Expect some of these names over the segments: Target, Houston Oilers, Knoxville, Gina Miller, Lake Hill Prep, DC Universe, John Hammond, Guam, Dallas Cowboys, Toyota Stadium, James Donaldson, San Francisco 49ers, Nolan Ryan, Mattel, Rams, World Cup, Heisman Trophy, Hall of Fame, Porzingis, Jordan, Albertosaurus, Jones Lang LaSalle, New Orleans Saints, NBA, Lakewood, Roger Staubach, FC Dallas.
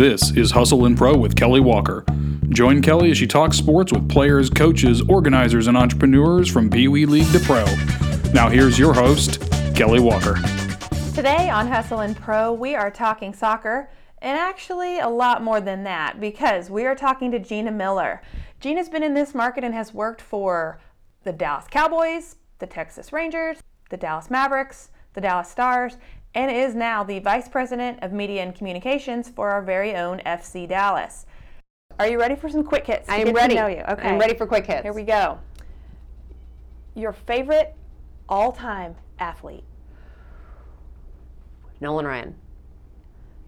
This is Hustle and Pro with Kelly Walker. Join Kelly as she talks sports with players, coaches, organizers, and entrepreneurs from Pee Wee League to Pro. Now here's your host, Kelly Walker. Today on Hustle and Pro, we are talking soccer, and actually a lot more than that, because we are talking to Gina Miller. Gina's been in this market and has worked for the Dallas Cowboys, the Texas Rangers, the Dallas Mavericks, the Dallas Stars, and is now the Vice President of Media and Communications for our very own FC Dallas. Are you ready for some quick hits? I am ready. To know you. Okay. I'm ready for quick hits. Here we go. Your favorite all-time athlete? Nolan Ryan.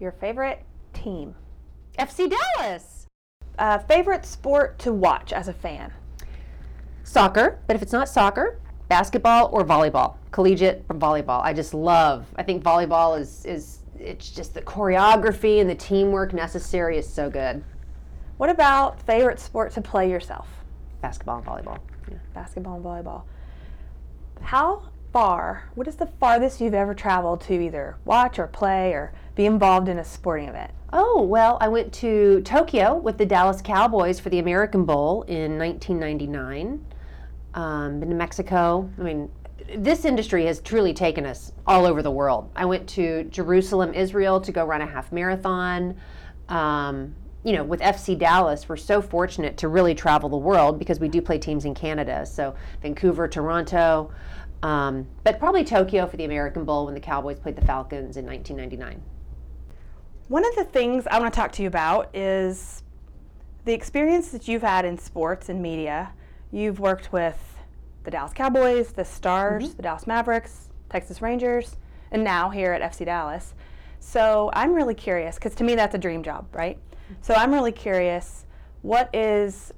Your favorite team? FC Dallas. Favorite sport to watch as a fan? Soccer, but if it's not soccer, basketball or volleyball, collegiate volleyball. I just love, I think volleyball is it's just the choreography and the teamwork necessary is so good. What about favorite sport to play yourself? Basketball and volleyball. Yeah. Basketball and volleyball. How far, what is the farthest you've ever traveled to either watch or play or be involved in a sporting event? Oh, well, I went to Tokyo with the Dallas Cowboys for the American Bowl in 1999. Been to Mexico. I mean, this industry has truly taken us all over the world. I went to Jerusalem, Israel to go run a half marathon. You know, with FC Dallas, we're so fortunate to really travel the world because we do play teams in Canada. So Vancouver, Toronto, but probably Tokyo for the American Bowl when the Cowboys played the Falcons in 1999. One of the things I want to talk to you about is the experience that you've had in sports and media. You've worked with the Dallas Cowboys, the Stars, the Dallas Mavericks, Texas Rangers, and now here at FC Dallas. So I'm really curious, because to me that's a dream job, right? So I'm really curious, what is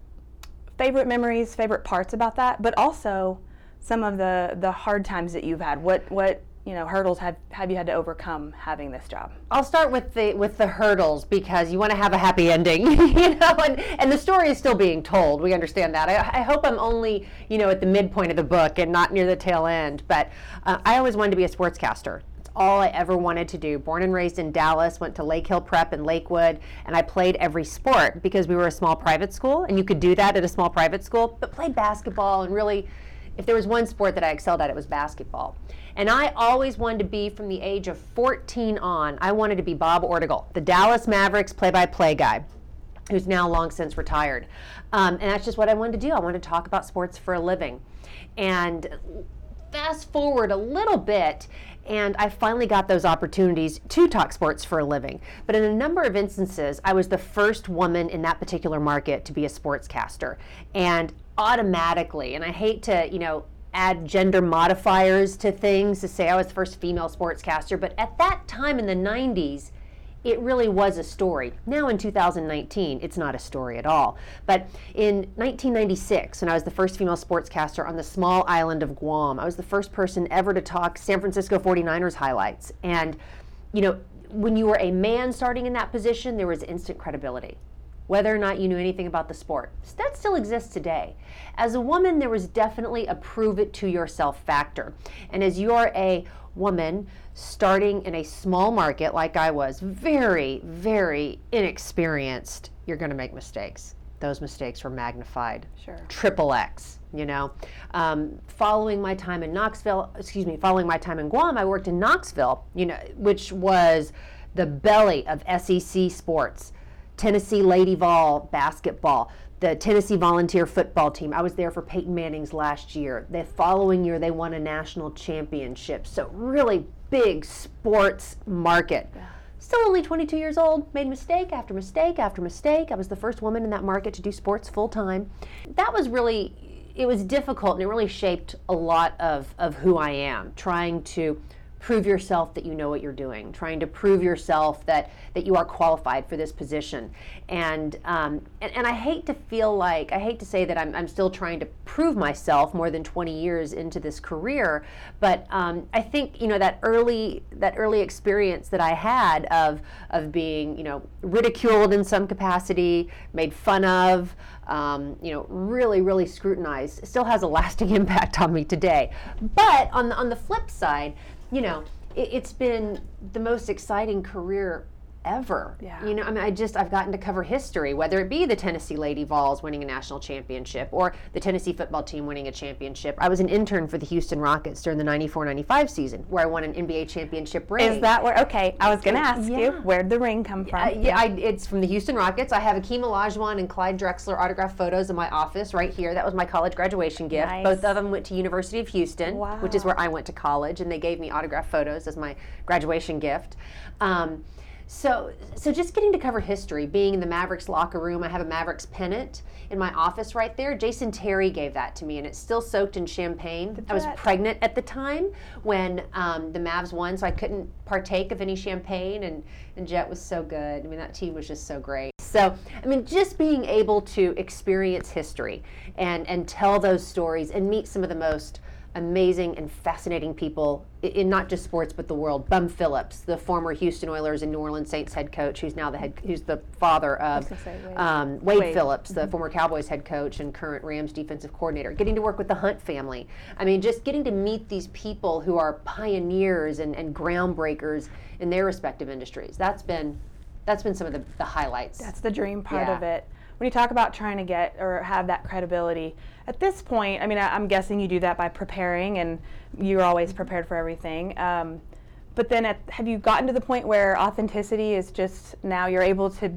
favorite memories, favorite parts about that, but also some of the hard times that you've had. What you know, hurdles have you had to overcome having this job? I'll start with the hurdles, because you want to have a happy ending, you know, and the story is still being told. We understand that. I hope I'm only, you know, at the midpoint of the book and not near the tail end, but I always wanted to be a sportscaster. It's all I ever wanted to do. Born and raised in Dallas, went to Lake Hill Prep in Lakewood, and I played every sport because we were a small private school, and you could do that at a small private school, but played basketball and really, if there was one sport that I excelled at, it was basketball. And I always wanted to be, from the age of 14 on, I wanted to be Bob Ortigal, the Dallas Mavericks play-by-play guy, who's now long since retired. And that's just what I wanted to do. I wanted to talk about sports for a living. And fast forward a little bit, and I finally got those opportunities to talk sports for a living. But in a number of instances, I was the first woman in that particular market to be a sportscaster. And automatically, and I hate to, you know, add gender modifiers to things to say I was the first female sportscaster, but at that time in the 90s, it really was a story. Now in 2019, it's not a story at all. But in 1996, when I was the first female sportscaster on the small island of Guam, I was the first person ever to talk San Francisco 49ers highlights. And, you know, when you were a man starting in that position, there was instant credibility, whether or not you knew anything about the sport. That still exists today. As a woman, there was definitely a prove-it-to-yourself factor. And as you're a woman starting in a small market like I was, very, very inexperienced, you're going to make mistakes. Those mistakes were magnified. Sure. Triple X, you know. Following my time in Guam, I worked in Knoxville, you know, which was the belly of SEC sports. Tennessee Lady Vols basketball, the Tennessee volunteer football team. I was there for Peyton Manning's last year. The following year, they won a national championship. So really big sports market. Still only 22 years old, made mistake after mistake after mistake. I was the first woman in that market to do sports full time. That was really, it was difficult, and it really shaped a lot of who I am, trying to prove yourself that you know what you're doing, trying to prove yourself that you are qualified for this position. And I hate to say that I'm still trying to prove myself more than 20 years into this career, but I think, you know, that early experience that I had of being, you know, ridiculed in some capacity, made fun of, you know, really, really scrutinized, still has a lasting impact on me today. But on the flip side, you know, it's been the most exciting career forever. Yeah. You know, I mean, I've gotten to cover history, whether it be the Tennessee Lady Vols winning a national championship or the Tennessee football team winning a championship. I was an intern for the Houston Rockets during the 94-95 season, where I won an NBA championship ring. Is that where? Okay, I was going to ask you, where'd the ring come from? It's from the Houston Rockets. I have Akeem Olajuwon and Clyde Drexler autographed photos in my office right here. That was my college graduation gift. Nice. Both of them went to University of Houston, which is where I went to college, and they gave me autographed photos as my graduation gift. So just getting to cover history, being in the Mavericks locker room. I have a Mavericks pennant in my office right there. Jason Terry gave that to me, and it's still soaked in champagne. I was pregnant at the time when the Mavs won, so I couldn't partake of any champagne, and Jet was so good. I mean, that team was just so great. So, I mean, just being able to experience history and tell those stories and meet some of the most amazing and fascinating people in not just sports but the world. Bum Phillips, the former Houston Oilers and New Orleans Saints head coach, who's now who's the father of Wade Phillips, the former Cowboys head coach and current Rams defensive coordinator. Getting to work with the Hunt family. I mean, just getting to meet these people who are pioneers and groundbreakers in their respective industries. That's been some of the highlights. That's the dream part of it. When you talk about trying to get or have that credibility, at this point, I mean, I'm guessing you do that by preparing, and you're always prepared for everything. But then have you gotten to the point where authenticity is just now you're able to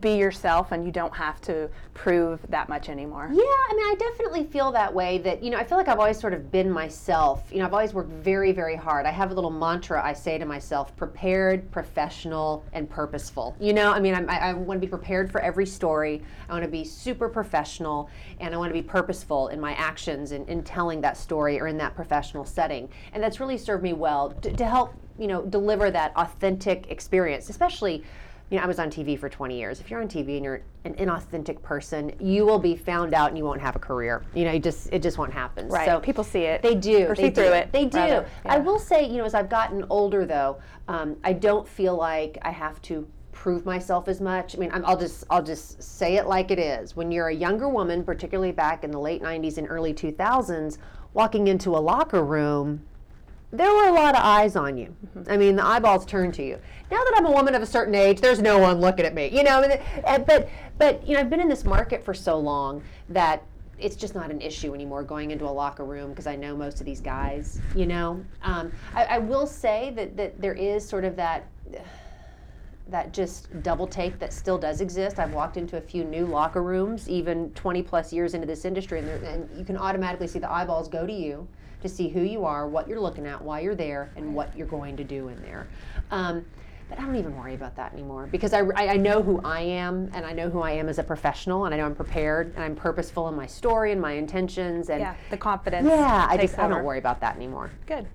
be yourself and you don't have to prove that much anymore? Yeah, I mean, I definitely feel that way, that, you know, I feel like I've always sort of been myself. You know, I've always worked very, very hard. I have a little mantra I say to myself: prepared, professional, and purposeful. You know, I mean, I want to be prepared for every story. I want to be super professional, and I want to be purposeful in my actions and in telling that story or in that professional setting. And that's really served me well to help, you know, deliver that authentic experience, especially. You know, I was on TV for 20 years. If you're on TV and you're an inauthentic person, you will be found out and you won't have a career. You know, it just won't happen. Right. So people see it. They do. Or see through it. They do. Yeah. I will say, you know, as I've gotten older, though, I don't feel like I have to prove myself as much. I mean, I'll just say it like it is. When you're a younger woman, particularly back in the late 90s and early 2000s, walking into a locker room, there were a lot of eyes on you. I mean, the eyeballs turned to you. Now that I'm a woman of a certain age, there's no one looking at me, you know. But you know, I've been in this market for so long that it's just not an issue anymore going into a locker room because I know most of these guys, you know. I will say that there is sort of that just double take that still does exist. I've walked into a few new locker rooms, even 20 plus years into this industry, and you can automatically see the eyeballs go to you to see who you are, what you're looking at, why you're there, and what you're going to do in there. But I don't even worry about that anymore because I know who I am, and I know who I am as a professional, and I know I'm prepared, and I'm purposeful in my story and my intentions. And the confidence. Yeah, I don't worry about that anymore. Good.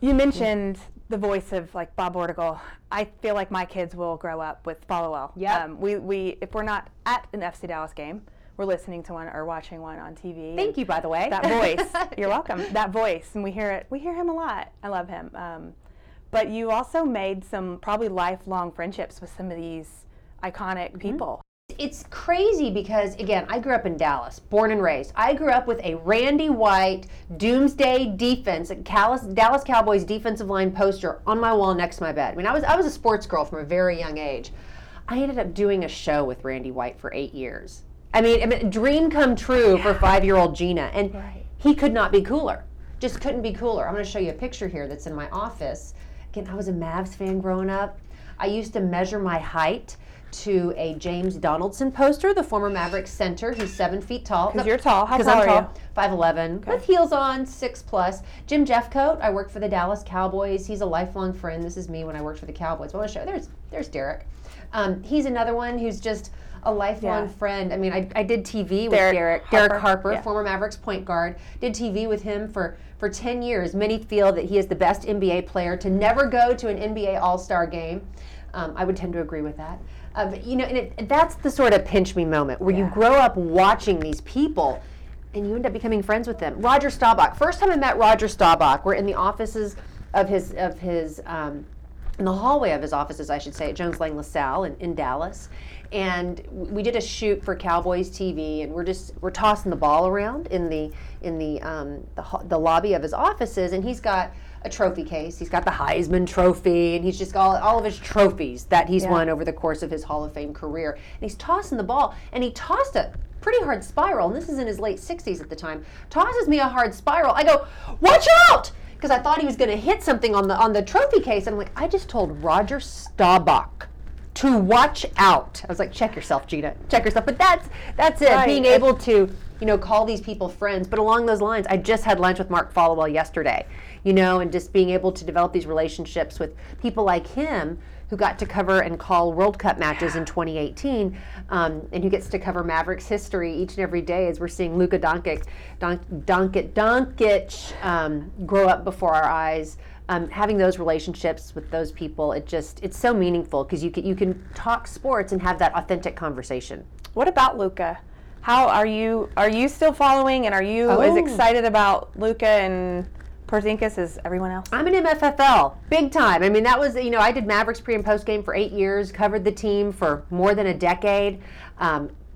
You mentioned the voice of, like, Bob Ortigal. I feel like my kids will grow up with Falwell. Yeah. We if we're not at an FC Dallas game, we're listening to one or watching one on TV. Thank you, by the way. That voice. You're welcome. That voice. And we hear it. We hear him a lot. I love him. But you also made some probably lifelong friendships with some of these iconic people. It's crazy because, again, I grew up in Dallas, born and raised. I grew up with a Randy White doomsday defense, a Dallas Cowboys defensive line poster on my wall next to my bed. I mean, I was a sports girl from a very young age. I ended up doing a show with Randy White for 8 years. I mean, dream come true for 5-year-old Gina. And he could not be cooler. Just couldn't be cooler. I'm going to show you a picture here that's in my office. Again, I was a Mavs fan growing up. I used to measure my height to a James Donaldson poster, the former Mavericks center, who's 7 feet tall. Because you're tall. How tall are you? 5'11", with heels on, 6+. Jim Jeffcoat, I worked for the Dallas Cowboys. He's a lifelong friend. This is me when I worked for the Cowboys. I want to show. There's Dirk. He's another one who's just a lifelong friend. I mean, I did TV with Derek Harper, former Mavericks point guard. Did TV with him for 10 years. Many feel that he is the best NBA player to never go to an NBA All-Star game. I would tend to agree with that. But, you know, and that's the sort of pinch me moment where you grow up watching these people and you end up becoming friends with them. Roger Staubach. First time I met Roger Staubach, we're in the offices of his in the hallway of his offices, I should say, at Jones Lang LaSalle in Dallas. And we did a shoot for Cowboys TV, and we're tossing the ball around in the lobby of his offices, and he's got a a trophy case. He's got the Heisman Trophy, and he's just got all of his trophies that he's won over the course of his Hall of Fame career. And he's tossing the ball, and he tossed a pretty hard spiral, and this is in his late 60s at the time. Tosses me a hard spiral. I go, watch out! Because I thought he was going to hit something on the trophy case. And I'm like, I just told Roger Staubach to watch out. I was like, check yourself, Gina. Check yourself. But that's it. Right. Being able to, call these people friends. But along those lines, I just had lunch with Mark Falwell yesterday, and just being able to develop these relationships with people like him who got to cover and call World Cup matches in 2018, and who gets to cover Mavericks history each and every day as we're seeing Luka Doncic grow up before our eyes. Having those relationships with those people, it's so meaningful because you can talk sports and have that authentic conversation. What about Luka? How are you still following, and are you as excited about Luka and Porzingis is everyone else? I'm an MFFL, big time. I mean, that was, I did Mavericks pre- and post-game for 8 years, covered the team for more than a decade.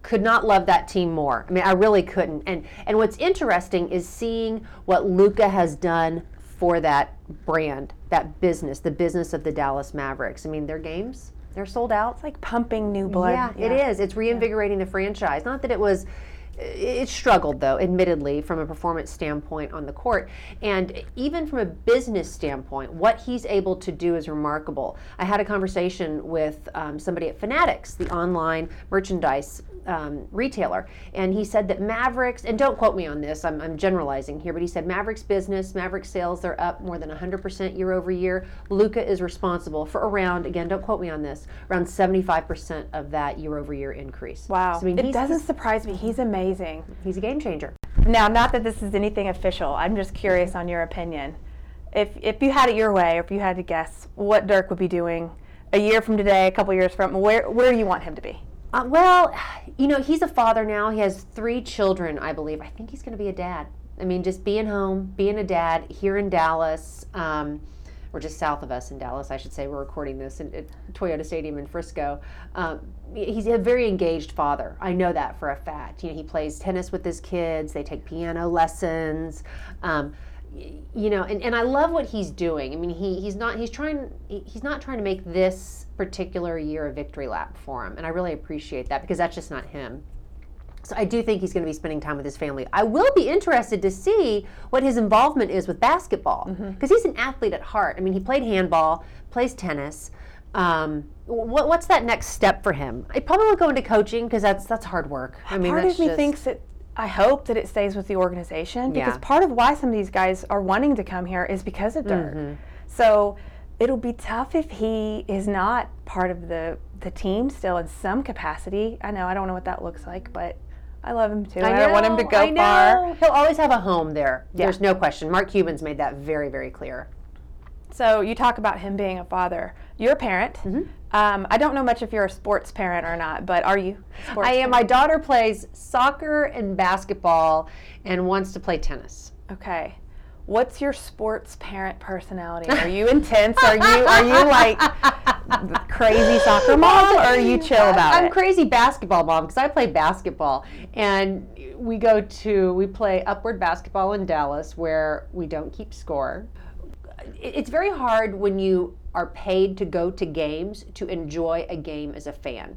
Could not love that team more. I mean, I really couldn't. And what's interesting is seeing what Luka has done for that brand, that business, the business of the Dallas Mavericks. I mean, their games, they're sold out. It's like pumping new blood. Yeah, it is. It's reinvigorating the franchise. Not that it was... It struggled, though, admittedly, from a performance standpoint on the court. And even from a business standpoint, what he's able to do is remarkable. I had a conversation with somebody at Fanatics, the online merchandise retailer, and he said that Mavericks, and don't quote me on this, I'm generalizing here, but he said Mavericks business, Mavericks sales, they're up more than 100% year over year. Luka is responsible for around, again, don't quote me on this, around 75% of that year over year increase. Wow. So, I mean, it doesn't surprise me. He's amazing. He's a game changer. Now, not that this is anything official, I'm just curious on your opinion. If you had it your way, if you had to guess what Dirk would be doing a year from today, a couple years from, where do you want him to be? Well, he's a father now. He has 3 children, I believe. I think he's going to be a dad. I mean, just being home, being a dad here in Dallas. We're just south of us in Dallas, I should say. We're recording this at Toyota Stadium in Frisco. He's a very engaged father. I know that for a fact. He plays tennis with his kids. They take piano lessons. And I love what he's doing. I mean, he's not trying to make this particular year a victory lap for him, and I really appreciate that because that's just not him. So I do think he's going to be spending time with his family. I will be interested to see what his involvement is with basketball because he's an athlete at heart. I mean, he played handball, plays tennis. What's that next step for him? I probably won't go into coaching because that's hard work. I mean, part of me thinks that. I hope that it stays with the organization because part of why some of these guys are wanting to come here is because of Dirk. So it'll be tough if he is not part of the team still in some capacity. I know, I don't know what that looks like, but I love him too. I don't want him to go far. He'll always have a home there. Yeah. There's no question. Mark Cuban's made that very, very clear. So you talk about him being a father. You're a parent. I don't know much if you're a sports parent or not, but are you? I am. My daughter plays soccer and basketball and wants to play tennis. Okay. What's your sports parent personality? Are you intense? Are you like crazy soccer mom, or are you chill about it? I'm crazy basketball mom because I play basketball, and we play upward basketball in Dallas where we don't keep score. It's very hard when you are paid to go to games to enjoy a game as a fan.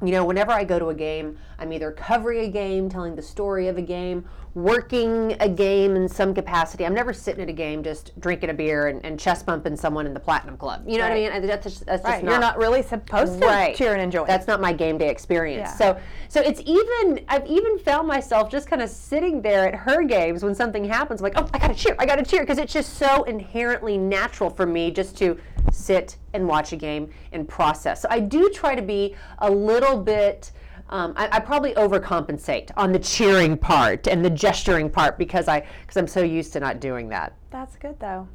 Whenever I go to a game, I'm either covering a game, telling the story of a game, working a game in some capacity. I'm never sitting at a game just drinking a beer and chest bumping someone in the Platinum Club. What I mean? That's just right. You're not really supposed to cheer and enjoy. That's not my game day experience. Yeah. So it's even, I've even found myself just kind of sitting there at her games when something happens. I'm like, oh, I got to cheer, because it's just so inherently natural for me just to sit and watch a game and process. So I do try to be a little bit, I probably overcompensate on the cheering part and the gesturing part because I'm so used to not doing that. That's good though.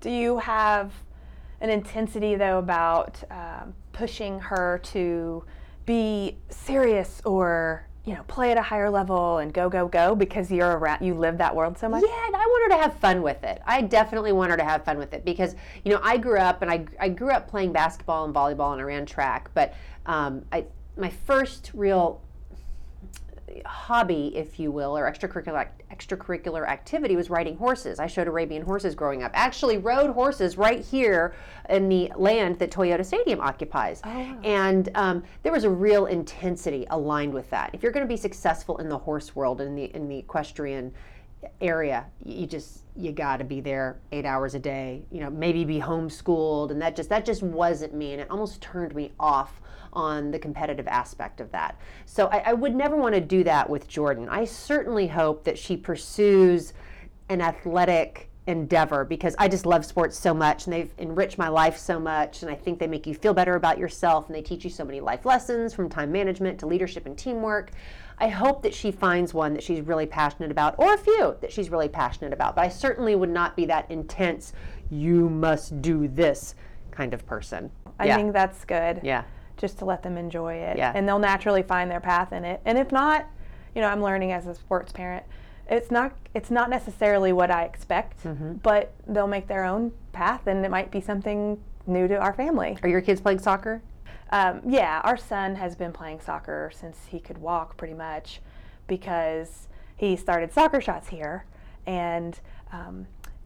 Do you have an intensity though about pushing her to be serious or play at a higher level and go, because you're around, you live that world so much? Yeah, and I want her to have fun with it. I definitely want her to have fun with it because, I grew up, and I grew up playing basketball and volleyball, and I ran track, but my first real hobby, if you will, or extracurricular activity was riding horses. I showed Arabian horses growing up. Actually rode horses right here in the land that Toyota Stadium occupies. Oh, wow. And there was a real intensity aligned with that. If you're going to be successful in the horse world, in the equestrian area, you got to be there 8 hours a day, maybe be homeschooled, and that just wasn't me, and it almost turned me off on the competitive aspect of that. So I would never want to do that with Jordan. I certainly hope that she pursues an athletic endeavor, because I just love sports so much, and they've enriched my life so much, and I think they make you feel better about yourself, and they teach you so many life lessons, from time management to leadership and teamwork. I hope that she finds one that she's really passionate about, or a few that she's really passionate about, but I certainly would not be that intense, you must do this kind of person. I think that's good. Yeah. Just to let them enjoy it. Yeah. And they'll naturally find their path in it. And if not, I'm learning as a sports parent, it's not necessarily what I expect, mm-hmm. but they'll make their own path, and it might be something new to our family. Are your kids playing soccer? Yeah, our son has been playing soccer since he could walk, pretty much, because he started Soccer Shots here, and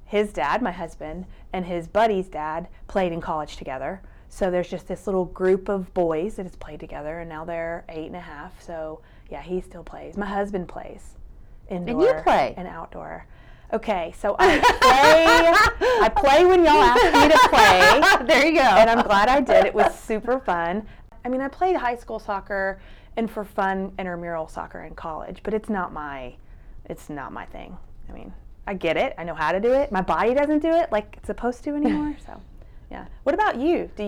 his dad, my husband, and his buddy's dad played in college together. So there's just this little group of boys that has played together, and now they're 8.5. So yeah, he still plays. My husband plays indoor and, you play. And outdoor. Okay, so I play when y'all ask me to play. There you go. And I'm glad I did. It was super fun. I mean, I played high school soccer and for fun intramural soccer in college, but it's not my thing. I mean, I get it. I know how to do it. My body doesn't do it like it's supposed to anymore. So, yeah. What about you? Do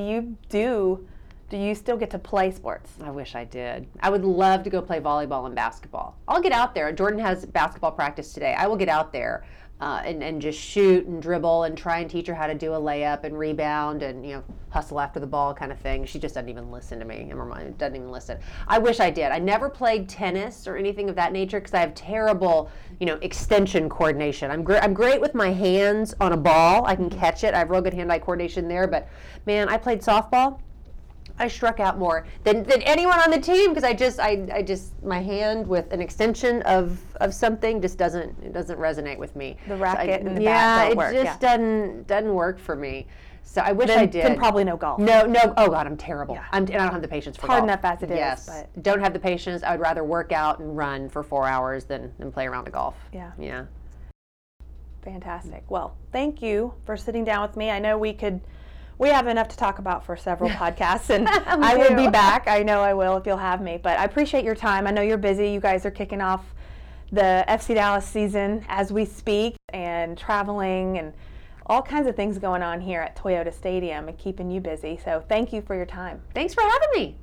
you still get to play sports? I wish I did. I would love to go play volleyball and basketball. I'll get out there. Jordan has basketball practice today. I will get out there and just shoot and dribble and try and teach her how to do a layup and rebound and hustle after the ball kind of thing. She just doesn't even listen to me. Never mind, doesn't even listen. I wish I did. I never played tennis or anything of that nature because I have terrible, extension coordination. I'm great with my hands on a ball. I can catch it. I have real good hand-eye coordination there. But man, I played softball. I struck out more than anyone on the team because I just my hand with an extension of something just doesn't resonate with me. The racket and the bat don't work. Yeah, it just doesn't work for me. So I wish I did. Then probably no golf. No. Oh God, I'm terrible. Yeah. And I don't have the patience for golf. Hard enough as it is. Yes, but don't have the patience. I would rather work out and run for 4 hours than play around the golf. Yeah. Yeah. Fantastic. Well, thank you for sitting down with me. I know we have enough to talk about for several podcasts, and I will be back. I know I will if you'll have me, but I appreciate your time. I know you're busy. You guys are kicking off the FC Dallas season as we speak, and traveling and all kinds of things going on here at Toyota Stadium and keeping you busy. So thank you for your time. Thanks for having me.